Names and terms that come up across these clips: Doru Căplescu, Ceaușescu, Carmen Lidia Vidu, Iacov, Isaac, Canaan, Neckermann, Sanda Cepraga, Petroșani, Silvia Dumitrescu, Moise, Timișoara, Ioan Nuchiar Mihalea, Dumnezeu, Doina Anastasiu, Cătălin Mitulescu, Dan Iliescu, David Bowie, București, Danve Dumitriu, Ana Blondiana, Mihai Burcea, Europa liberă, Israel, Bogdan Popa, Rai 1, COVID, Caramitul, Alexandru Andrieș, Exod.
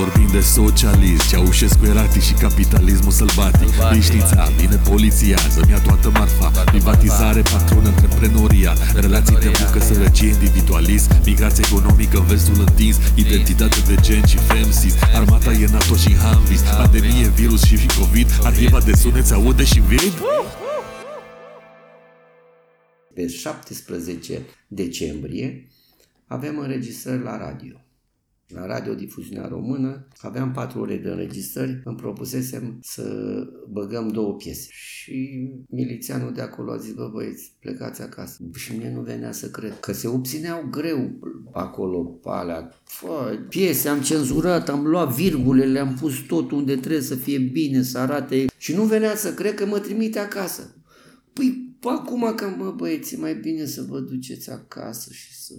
Vorbim de socialism, Ceaușescu eratic și capitalismul sălbatic. Liniștița, vine poliția, să-mi ia toată marfa. Privatizare, patron, antreprenoria, relații de muncă, sărăcie, individualism, migrație economică în vestul întins, identitate de gen și femsis. Armata e NATO și Hanvis, pandemie, virus și COVID. Arhiva de sunet se aude și vid. Pe 17 decembrie aveam înregistrări la radio. La Radiodifuziunea Română aveam 4 ore de înregistrări, îmi propusesem să băgăm 2 piese. Și milițianul de acolo a zis, bă băieți, plecați acasă. Și mie nu venea să cred că se obțineau greu acolo pe alea. Piese, am cenzurat, am luat virgulele, le-am pus tot unde trebuie să fie bine, să arate. Și nu venea să cred că mă trimite acasă. Păi acum că mă băieți, mai bine să vă duceți acasă și să...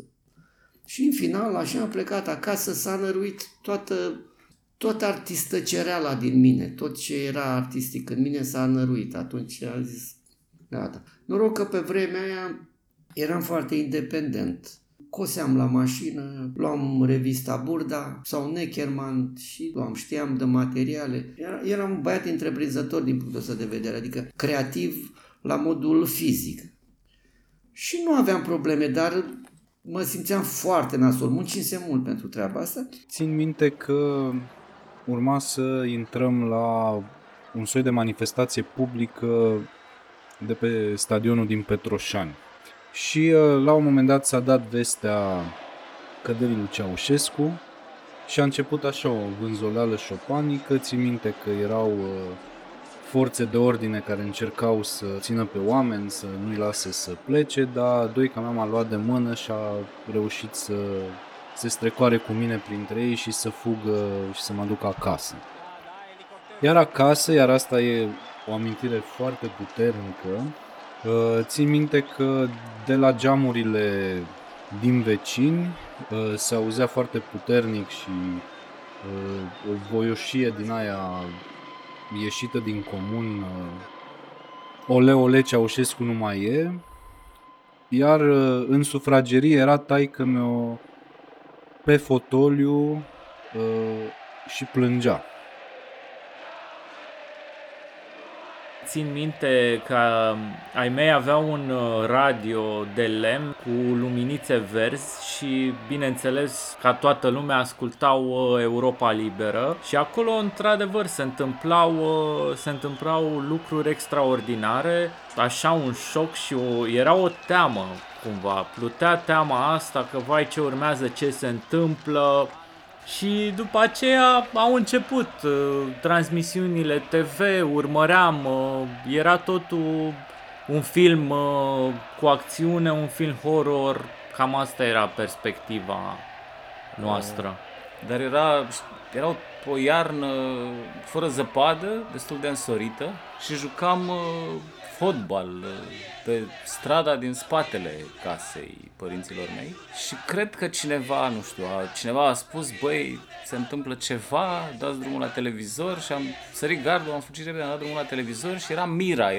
Și în final, așa am plecat acasă, s-a năruit toată artistăcereala din mine, tot ce era artistic în mine s-a năruit. Atunci am zis, gata. Noroc că pe vremea aia eram foarte independent. Coseam la mașină, luam revista Burda sau Neckermann și știam de materiale. Eram un băiat întreprinzător din punctul ăsta de vedere, adică creativ la modul fizic. Și nu aveam probleme, dar... mă simțeam foarte nasol, muncinse mult pentru treaba asta. Țin minte că urma să intrăm la un soi de manifestație publică de pe stadionul din Petroșani. Și la un moment dat s-a dat vestea căderii lui Ceaușescu și a început așa o vânzoleală și o panică. Țin minte că erau forțe de ordine care încercau să țină pe oameni, să nu-i lase să plece, dar doica mea m-a luat de mână și a reușit să se strecoare cu mine printre ei și să fugă și să mă duc acasă. Iar asta e o amintire foarte puternică, țin minte că de la geamurile din vecini se auzea foarte puternic și o voioșie din aia ieșită din comun, ole, ole, Ceaușescu nu mai e, iar în sufragerie era taică-meu pe fotoliu și plângea. Țin minte că ai mei aveau un radio de lemn cu luminițe verzi și, bineînțeles, ca toată lumea, ascultau Europa Liberă și acolo, într-adevăr, se întâmplau lucruri extraordinare, așa un șoc și era o teamă, cumva, plutea teama asta că, vai, ce urmează, ce se întâmplă. Și după aceea au început transmisiunile TV, urmăream, era totul un film cu acțiune, un film horror, cam asta era perspectiva noastră. Dar era o iarnă fără zăpadă, destul de însorită și jucam fotbal pe strada din spatele casei părinților mei și cred că cineva a spus, băi, se întâmplă ceva, dați drumul la televizor și am sărit gardul, am fugit repede, am dat drumul la televizor și era Mira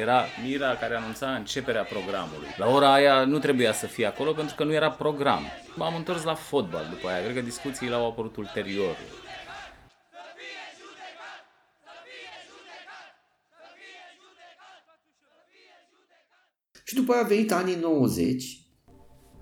care anunța începerea programului. La ora aia nu trebuia să fie acolo pentru că nu era program. M-am întors la fotbal după aia, cred că discuțiile au apărut ulterior. Și după aia a venit anii 90.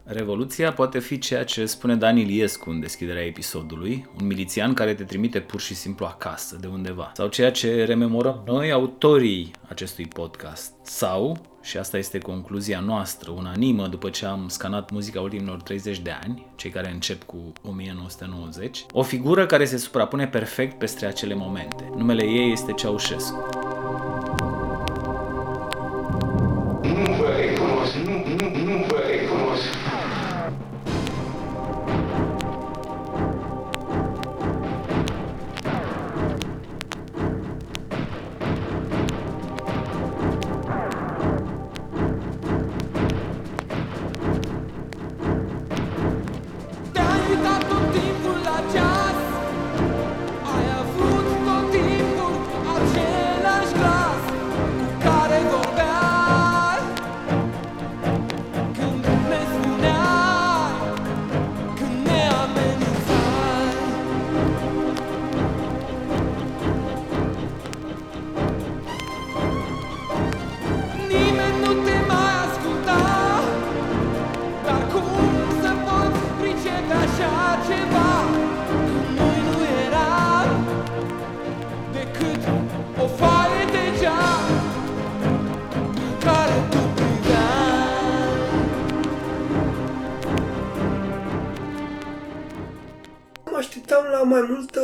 Revoluția poate fi ceea ce spune Dan Iliescu în deschiderea episodului, un milițian care te trimite pur și simplu acasă, de undeva. Sau ceea ce rememorăm noi, autorii acestui podcast. Sau, și asta este concluzia noastră, unanimă, după ce am scanat muzica ultimilor 30 de ani, cei care încep cu 1990, o figură care se suprapune perfect peste acele momente. Numele ei este Ceaușescu. Ai avut tot timpul acela așteptam la mai multă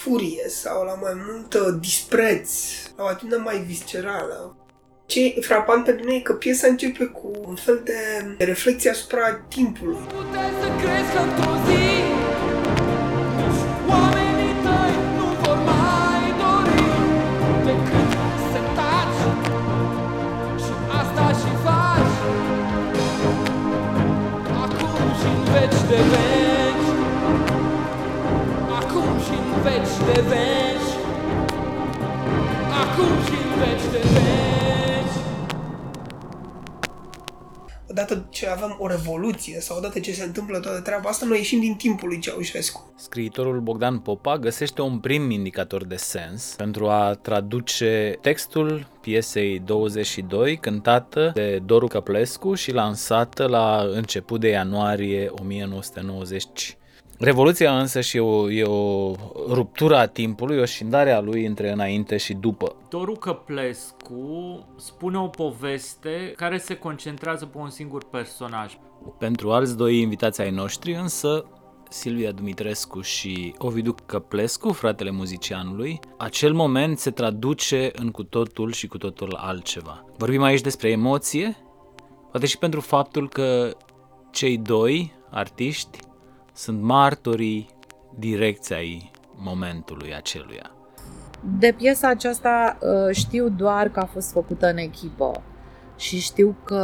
furie sau la mai multă dispreț, la o atitudine mai viscerală. Ce e frapant pentru mine e că piesa începe cu un fel de reflecție asupra timpului. Puteți să crezi că într-o zi oamenii tăi nu vor mai dori decât să taci, și asta și faci acum și în veci de veci, acum și în veci de veci, acum și în veci de veci. Odată ce avem o revoluție sau odată ce se întâmplă toată treaba asta, noi ieșim din timpul lui Ceaușescu. Scriitorul Bogdan Popa găsește un prim indicator de sens pentru a traduce textul piesei 22, cântată de Doru Căplescu și lansată la început de ianuarie 1990. Revoluția însă și e o ruptură a timpului, o scindare a lui între înainte și după. Doru Căplescu spune o poveste care se concentrează pe un singur personaj. Pentru alți doi invitați ai noștri însă, Silvia Dumitrescu și Ovidiu Căplescu, fratele muzicianului, acel moment se traduce în cu totul și cu totul altceva. Vorbim aici despre emoție, poate și pentru faptul că cei doi artiști sunt martorii direcției momentului aceluia. De piesa aceasta știu doar că a fost făcută în echipă și știu că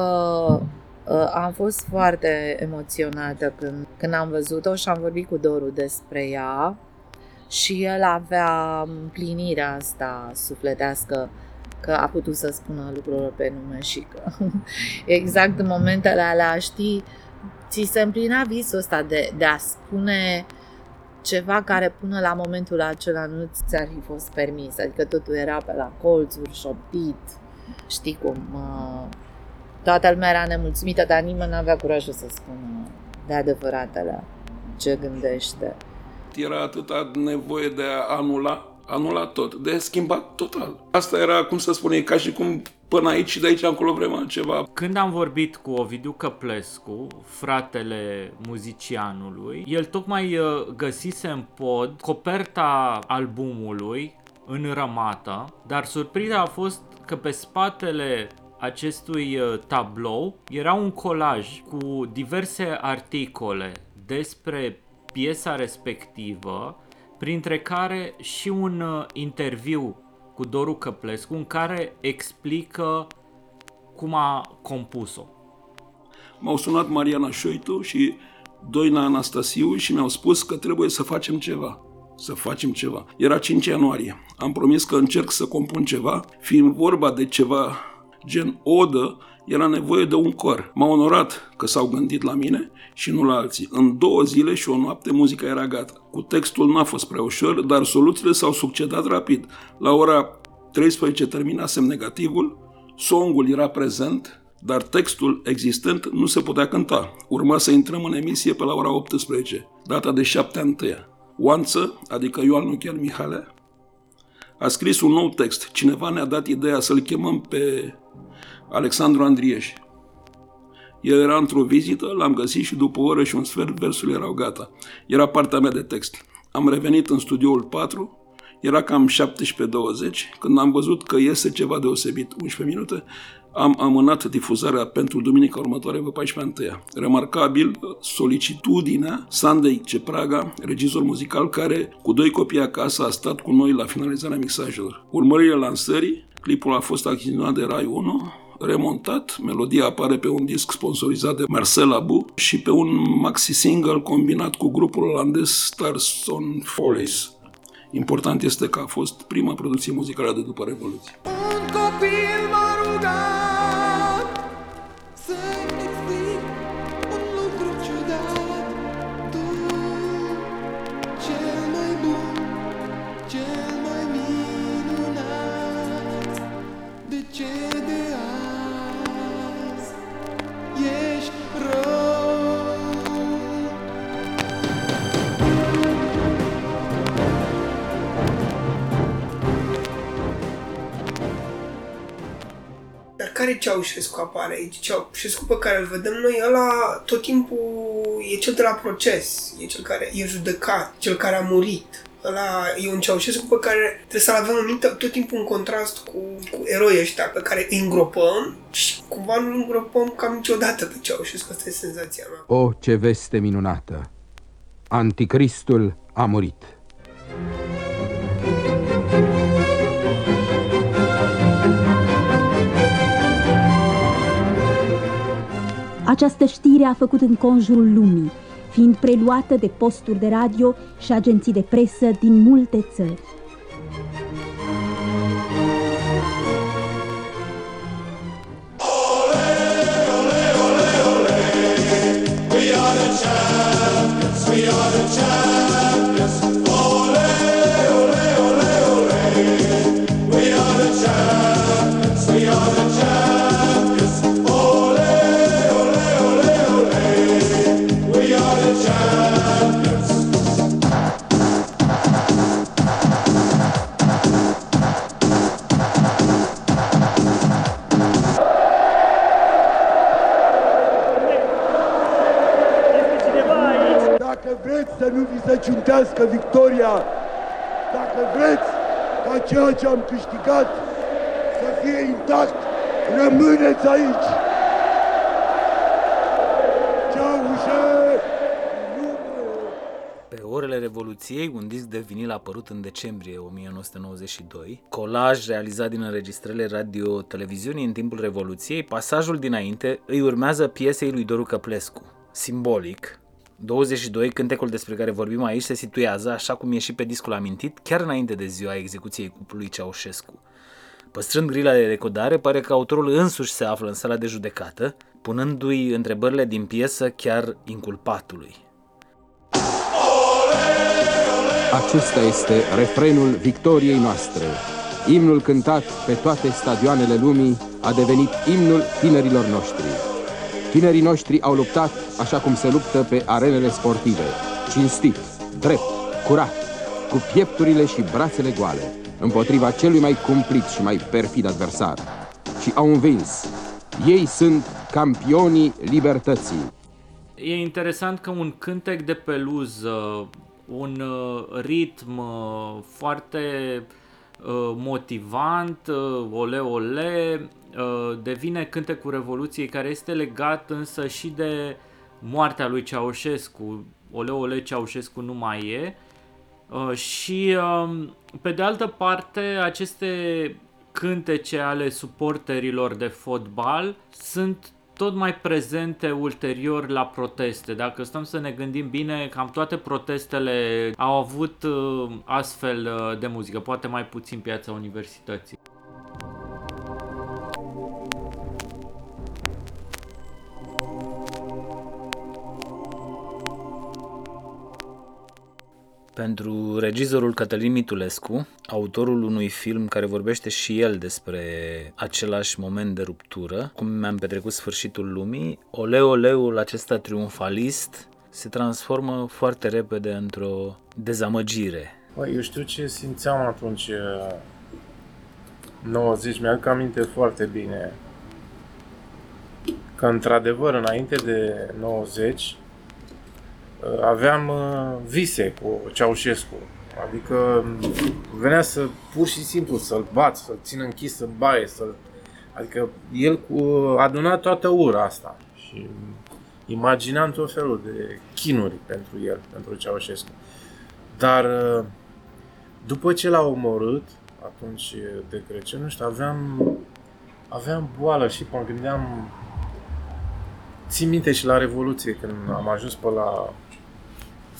am fost foarte emoționată când am văzut-o și am vorbit cu Doru despre ea și el avea împlinirea asta sufletească că a putut să spună lucrurile pe nume și că exact în momentele alea, știi, ți se împlinea visul ăsta de a spune ceva care până la momentul acela nu ți-ar fi fost permis. Adică totul era pe la colțuri, șoptit, știi cum. Toată lumea era nemulțumită, dar nimeni n-avea curajul să spună de adevăratele ce gândește. Era atâta nevoie de a anula tot, de schimbat total. Asta era, cum să spune, ca și cum până aici și de aici încolo vrem altceva. Când am vorbit cu Ovidiu Căplescu, fratele muzicianului, el tocmai găsise în pod coperta albumului înrămată, dar surpriza a fost că pe spatele acestui tablou era un colaj cu diverse articole despre piesa respectivă, printre care și un interviu cu Doru Căplescu în care explică cum a compus-o. M-au sunat Mariana Șoitu și Doina Anastasiu și mi-au spus că trebuie să facem ceva. Era 5 ianuarie. Am promis că încerc să compun ceva, fiind vorba de ceva gen odă, era nevoie de un cor. M-a onorat că s-au gândit la mine și nu la alții. În 2 zile și o noapte muzica era gata. Cu textul n-a fost prea ușor, dar soluțiile s-au succedat rapid. La ora 13 terminasem negativul, songul era prezent, dar textul existent nu se putea cânta. Urma să intrăm în emisie pe la ora 18, data de 7/1. Oanță, adică Ioan Nuchiar Mihalea, a scris un nou text. Cineva ne-a dat ideea să-l chemăm pe Alexandru Andrieș. El era într-o vizită, l-am găsit și după o oră și un sfert versurile erau gata. Era partea mea de text. Am revenit în studioul 4, era cam 17.20, când am văzut că iese ceva deosebit, 11 minute, am amânat difuzarea pentru duminica următoare pe 14/1. Remarcabil solicitudinea Sandei Cepraga, regizor muzical care cu 2 copii acasă a stat cu noi la finalizarea mixajelor. Urmările lansării, clipul a fost achiziționat de Rai 1, remontat, melodia apare pe un disc sponsorizat de Marcela Bu și pe un maxi-single combinat cu grupul olandez Stars on Follies. Important este că a fost prima producție muzicală de după Revoluție. Un copil m-a rugat să-mi explic un lucru ciudat. Tu, cel mai bun, cel mai minunat, de ce de azi ești rău? Care Ceaușescu apare aici? Ceaușescu pe care îl vedem noi, ăla tot timpul e cel de la proces, e cel care e judecat, cel care a murit. Ăla e un Ceaușescu pe care trebuie să-l avem în minte tot timpul în contrast cu eroii ăștia pe care îi îngropăm și cumva nu îl îngropăm cam niciodată pe Ceaușescu. Asta e senzația mea. O, ce veste minunată! Anticristul a murit! Această știre a făcut înconjurul lumii, fiind preluată de posturi de radio și agenții de presă din multe țări. Ciuntească victoria, dacă vreți ca ceea ce am câștigat să fie intact, rămâneți aici. Ceaușe! Pe orele Revoluției, un disc de vinil a apărut în decembrie 1992, colaj realizat din înregistrările radio-televiziunii în timpul Revoluției, pasajul dinainte îi urmează piesei lui Doru Căplescu. Simbolic, 22, cântecul despre care vorbim aici, se situează, așa cum e și pe discul amintit, chiar înainte de ziua execuției cuplului Ceaușescu. Păstrând grila de decodare, pare că autorul însuși se află în sala de judecată, punându-i întrebările din piesă chiar inculpatului. Acesta este refrenul victoriei noastre. Imnul cântat pe toate stadioanele lumii a devenit imnul tinerilor noștri. Tinerii noștri au luptat așa cum se luptă pe arenele sportive, cinstit, drept, curat, cu piepturile și brațele goale, împotriva celui mai cumplit și mai perfid adversar. Și au învins. Ei sunt campionii libertății. E interesant că un cântec de peluză, un ritm foarte motivant, ole ole, devine cântecul Revoluției, care este legat însă și de moartea lui Ceaușescu. Ole ole, Ceaușescu nu mai e. Și pe de altă parte, aceste cântece ale suporterilor de fotbal sunt tot mai prezente ulterior la proteste. Dacă stăm să ne gândim bine, cam toate protestele au avut astfel de muzică, poate mai puțin Piața Universității. Pentru regizorul Cătălin Mitulescu, autorul unui film care vorbește și el despre același moment de ruptură, cum mi-am petrecut sfârșitul lumii, oleoleul acesta triumfalist se transformă foarte repede într-o dezamăgire. Eu știu ce simțeam atunci, 90, mi-aduc aminte foarte bine că într-adevăr înainte de 90 aveam vise cu Ceaușescu, adică venea să pur și simplu să-l bat, să-l țin închis în baie, adică el aduna toată ura asta și imaginam tot felul de chinuri pentru el, pentru Ceaușescu. Dar după ce l-a omorât, atunci de Crăciun, nu știu, aveam boală și mă gândeam, țin minte și la Revoluție când am ajuns pe la...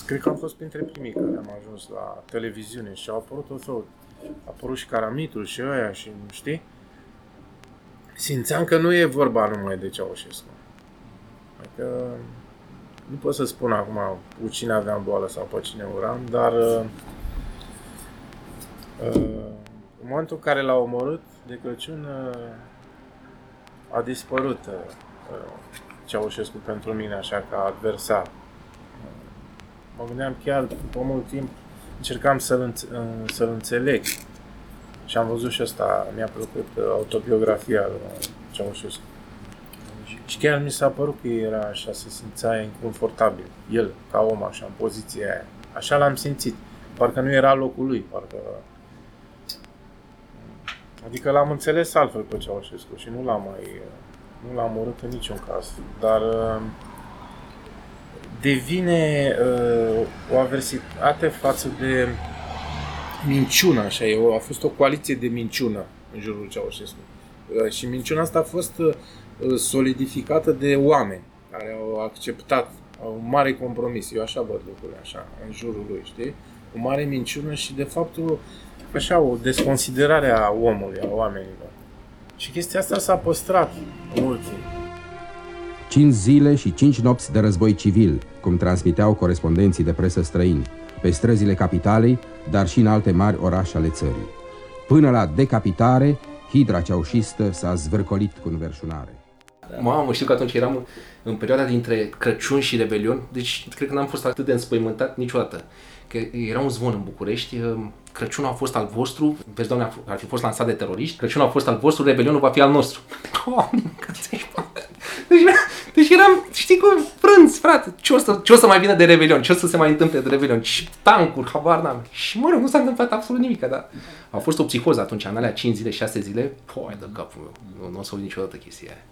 Cred că am fost printre primii care am ajuns la televiziune și au apărut tot felul. A apărut și Caramitul și ăia și nu știi. Simțeam că nu e vorba numai de Ceaușescu. Adică nu pot să spun acum cu cine aveam boală sau pe cine uram, dar în momentul în care l-a omorât de Crăciun a dispărut Ceaușescu pentru mine, așa, ca adversar. Mă gândeam chiar, după mult timp, încercam să-l înțeleg. Și am văzut și asta, mi-a plăcut autobiografia lui Ceaușescu. Și chiar mi s-a părut că era așa, se simțea inconfortabil. El, ca om, așa, în poziția aia. Așa l-am simțit. Parcă nu era locul lui, parcă... Adică l-am înțeles altfel pe Ceaușescu și nu l-am urât în niciun caz. Dar devine o aversitate față de minciună, așa e. A fost o coaliție de minciună în jurul Ceaușescu. Și minciuna asta a fost solidificată de oameni care au acceptat un mare compromis. Eu așa văd lucrurile, așa, în jurul lui, știi? O mare minciună și, de fapt, așa, o desconsiderare a omului, a oamenilor. Și chestia asta s-a păstrat în ultimii. 5 zile și 5 nopți de război civil, cum transmiteau corespondenții de presă străini, pe străzile capitalei, dar și în alte mari orașe ale țării. Până la decapitare, hidra ceaușistă s-a zvârcolit cu înverșunare. Mamă, știu că atunci eram în perioada dintre Crăciun și Rebelion, deci cred că n-am fost atât de înspăimântat niciodată. Că era un zvon în București, Crăciunul a fost al vostru, vezi, Doamne, ar fi fost lansat de teroriști, Crăciunul a fost al vostru, Rebelionul va fi al nostru. Deci eram, știi cum, prânz, frate, ce o să mai vină de Rebelion, ce o să se mai întâmple de Rebelion, și tancuri, habar n-am. Și mă rog, nu s-a întâmplat absolut nimic, dar a fost o psihoză atunci, în alea 5 zile, 6 zile, poi de capul meu, nu o să uit niciodată chestia aia.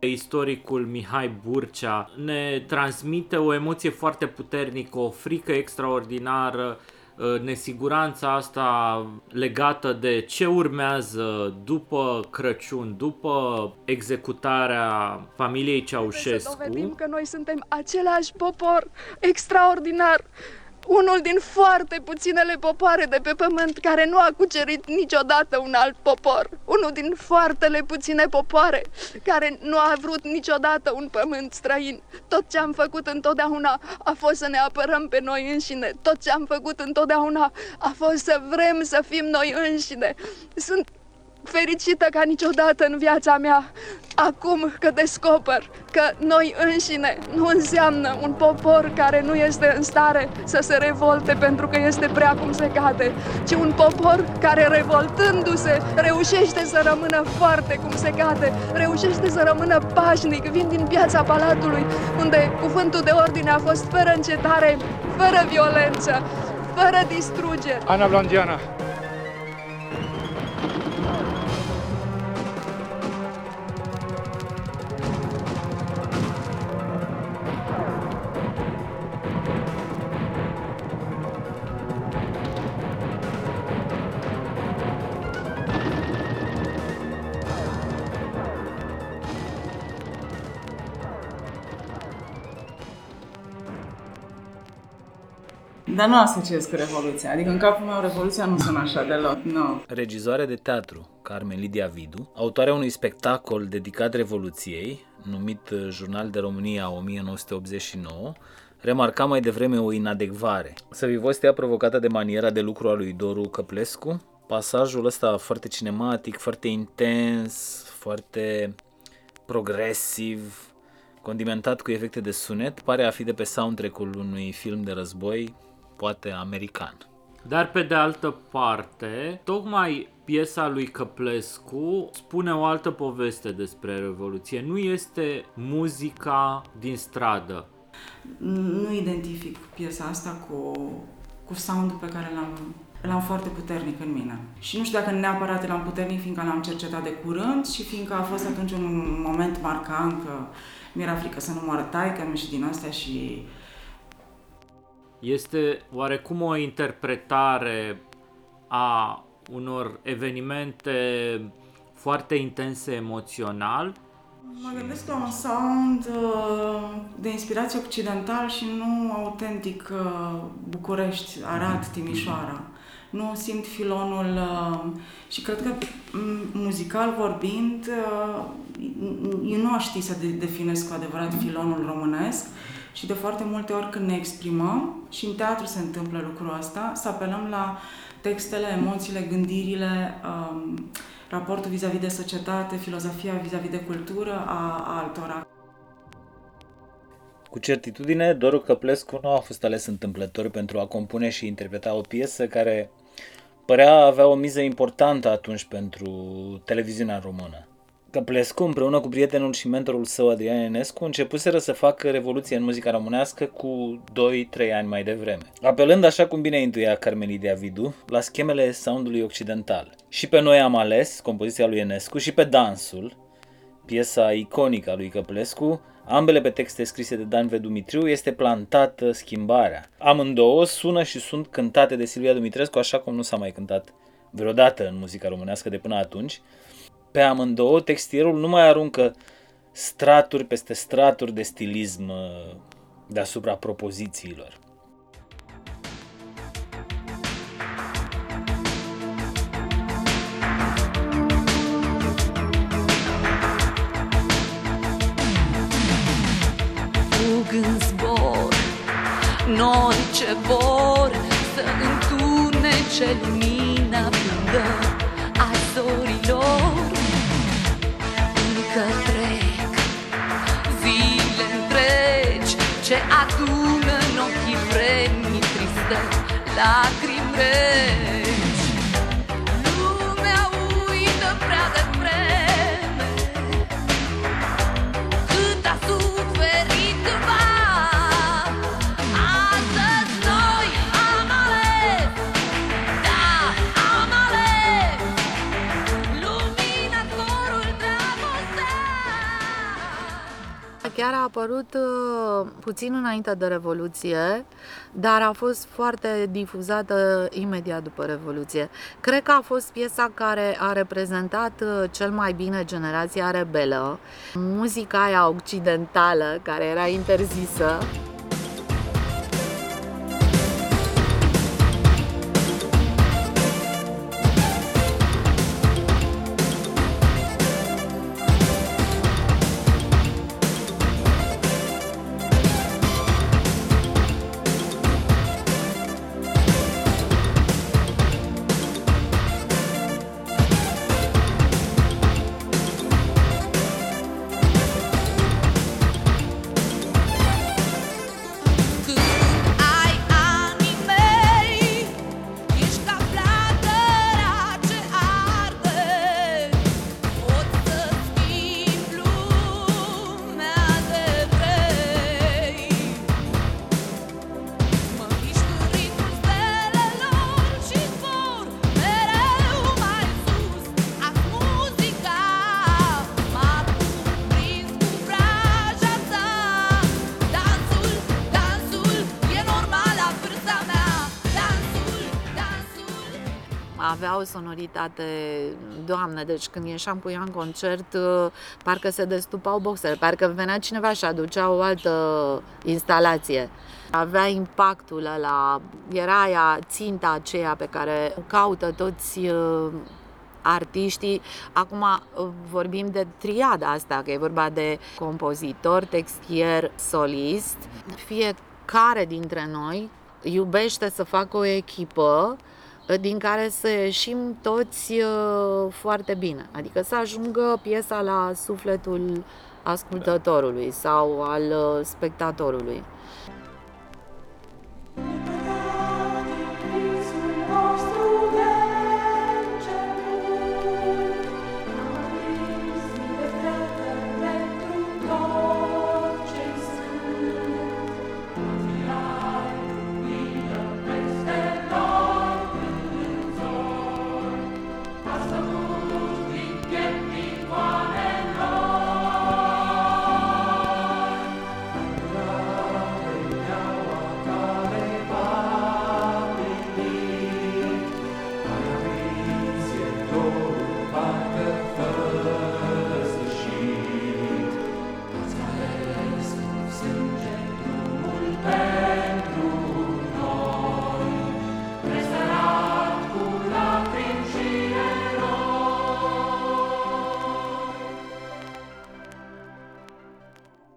Istoricul Mihai Burcea ne transmite o emoție foarte puternică, o frică extraordinară, nesiguranța asta legată de ce urmează după Crăciun, după executarea familiei Ceaușescu. Să dovedim că noi suntem același popor extraordinar, unul din foarte puținele popoare de pe pământ care nu a cucerit niciodată un alt popor. Unul din foarte puține popoare care nu a vrut niciodată un pământ străin. Tot ce am făcut întotdeauna a fost să ne apărăm pe noi înșine. Tot ce am făcut întotdeauna a fost să vrem să fim noi înșine. Sunt fericită ca niciodată în viața mea, acum că descoper că noi înșine nu înseamnă un popor care nu este în stare să se revolte pentru că este prea cum se cade, ci un popor care, revoltându-se, reușește să rămână foarte cum se cade, reușește să rămână pașnic. Vin din Piața Palatului, unde cuvântul de ordine a fost fără încetare, fără violență, fără distrugeri. Ana Blondiana. Dar nu asociez cu Revoluția, adică în capul meu Revoluția nu sună așa deloc, nu. Regizoare de teatru, Carmen Lidia Vidu, autoarea unui spectacol dedicat Revoluției, numit Jurnal de România 1989, remarca mai devreme o inadecvare. Săvivostea provocată de maniera de lucru a lui Doru Căplescu, pasajul ăsta foarte cinematic, foarte intens, foarte progresiv, condimentat cu efecte de sunet, pare a fi de pe soundtrack-ul unui film de război, poate american. Dar pe de altă parte, tocmai piesa lui Căplescu spune o altă poveste despre Revoluție. Nu este muzica din stradă. Nu identific piesa asta cu sound-ul pe care l-am foarte puternic în mine. Și nu știu dacă neapărat l-am puternic, fiindcă l-am cercetat de curând și fiindcă a fost atunci un moment marcant, că mi-era frică să nu moară taică-mi și din astea și... Este oarecum o interpretare a unor evenimente foarte intense emoțional. Mă gândesc la un sound de inspirație occidental și nu autentic București, Arad, Timișoara. Nu simt filonul și cred că muzical vorbind eu nu aș ști să definesc cu adevărat filonul românesc. Și de foarte multe ori când ne exprimăm, și în teatru se întâmplă lucrul ăsta, să apelăm la textele, emoțiile, gândirile, raportul vis-a-vis de societate, filozofia vis-a-vis de cultură a altora. Cu certitudine, Doru Căplescu nu a fost ales întâmplător pentru a compune și interpreta o piesă care părea avea o miză importantă atunci pentru televiziunea română. Căplescu, împreună cu prietenul și mentorul său Adrian Enescu, începuseră să facă revoluție în muzica românească cu 2-3 ani mai devreme, apelând, așa cum bine intuia Carmen Lidia Vidu, la schemele soundului occidental. Și pe Noi am ales, compoziția lui Enescu, și pe Dansul, piesa iconică a lui Căplescu, ambele pe texte scrise de Danve Dumitriu, este plantată schimbarea. Amândouă sună și sunt cântate de Silvia Dumitrescu, așa cum nu s-a mai cântat vreodată în muzica românească de până atunci. Pe amândouă, textierul nu mai aruncă straturi peste straturi de stilism deasupra propozițiilor. În zbor, nori ce vor să întunece lumina blândă a zorilor. Încă trec zile întregi ce adună în ochii vremii tristă lacrimi reci. Lumea uită prea devreme cât a suferit va. Chiar a apărut puțin înainte de Revoluție, dar a fost foarte difuzată imediat după Revoluție. Cred că a fost piesa care a reprezentat cel mai bine generația rebelă, muzica aia occidentală care era interzisă. Avea o sonoritate, Doamne, deci când ieșeam cu ea în concert, parcă se destupau boxele, parcă venea cineva și aducea o altă instalație. Avea impactul ăla, era aia ținta aceea pe care o caută toți artiștii. Acum vorbim de triada asta, că e vorba de compozitor, textier, solist. Fiecare dintre noi iubește să facă o echipă din care să ieșim toți foarte bine, adică să ajungă piesa la sufletul ascultătorului sau al spectatorului.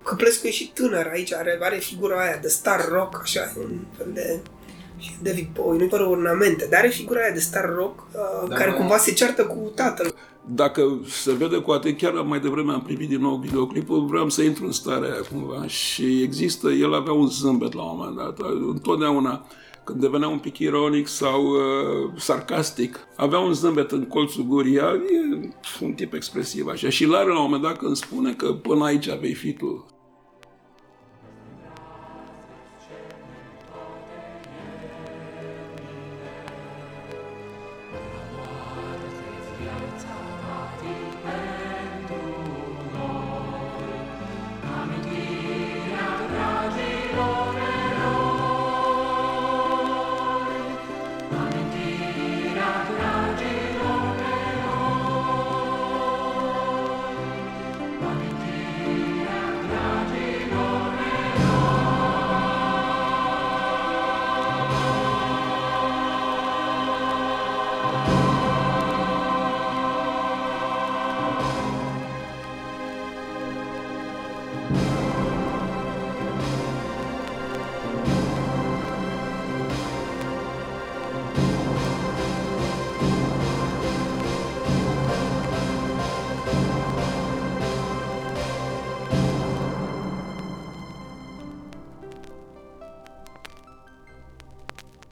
Căplescu e și tânăr aici, are figura aia de star rock, așa, un fel de David Bowie, nu-i fără ornamente, dar are figura aia de star rock, care cumva se ceartă cu tatăl. Dacă se vede cu atenție, chiar mai devreme am primit din nou videoclipul, vreau să intru în starea aia cumva și există, el avea un zâmbet la un moment dat, întotdeauna. când devenea un pic ironic sau sarcastic. Avea un zâmbet în colțul gurii, e un tip expresiv așa. Și Lară, la un moment dat, când spune că până aici vei fi tu.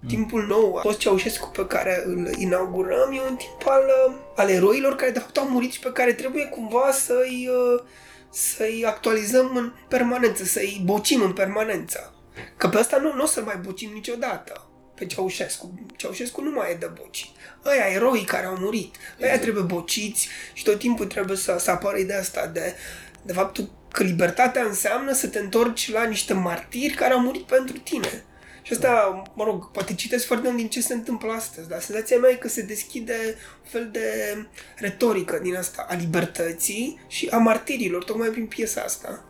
Timpul nou, post-Ceaușescu pe care îl inaugurăm, e un timp al eroilor care de fapt au murit și pe care trebuie cumva să-i actualizăm în permanență, să-i bocim în permanență. Că pe asta nu o să mai bocim niciodată, pe Ceaușescu. Ceaușescu nu mai e de boci. Aia eroii care au murit, aia trebuie bociți și tot timpul trebuie să apară ideea asta de faptul că libertatea înseamnă să te întorci la niște martiri care au murit pentru tine. Și asta, mă rog, poate citesc foarte mult din ce se întâmplă astăzi, dar senzația mea e că se deschide un fel de retorică din asta a libertății și a martirilor, tocmai prin piesa asta.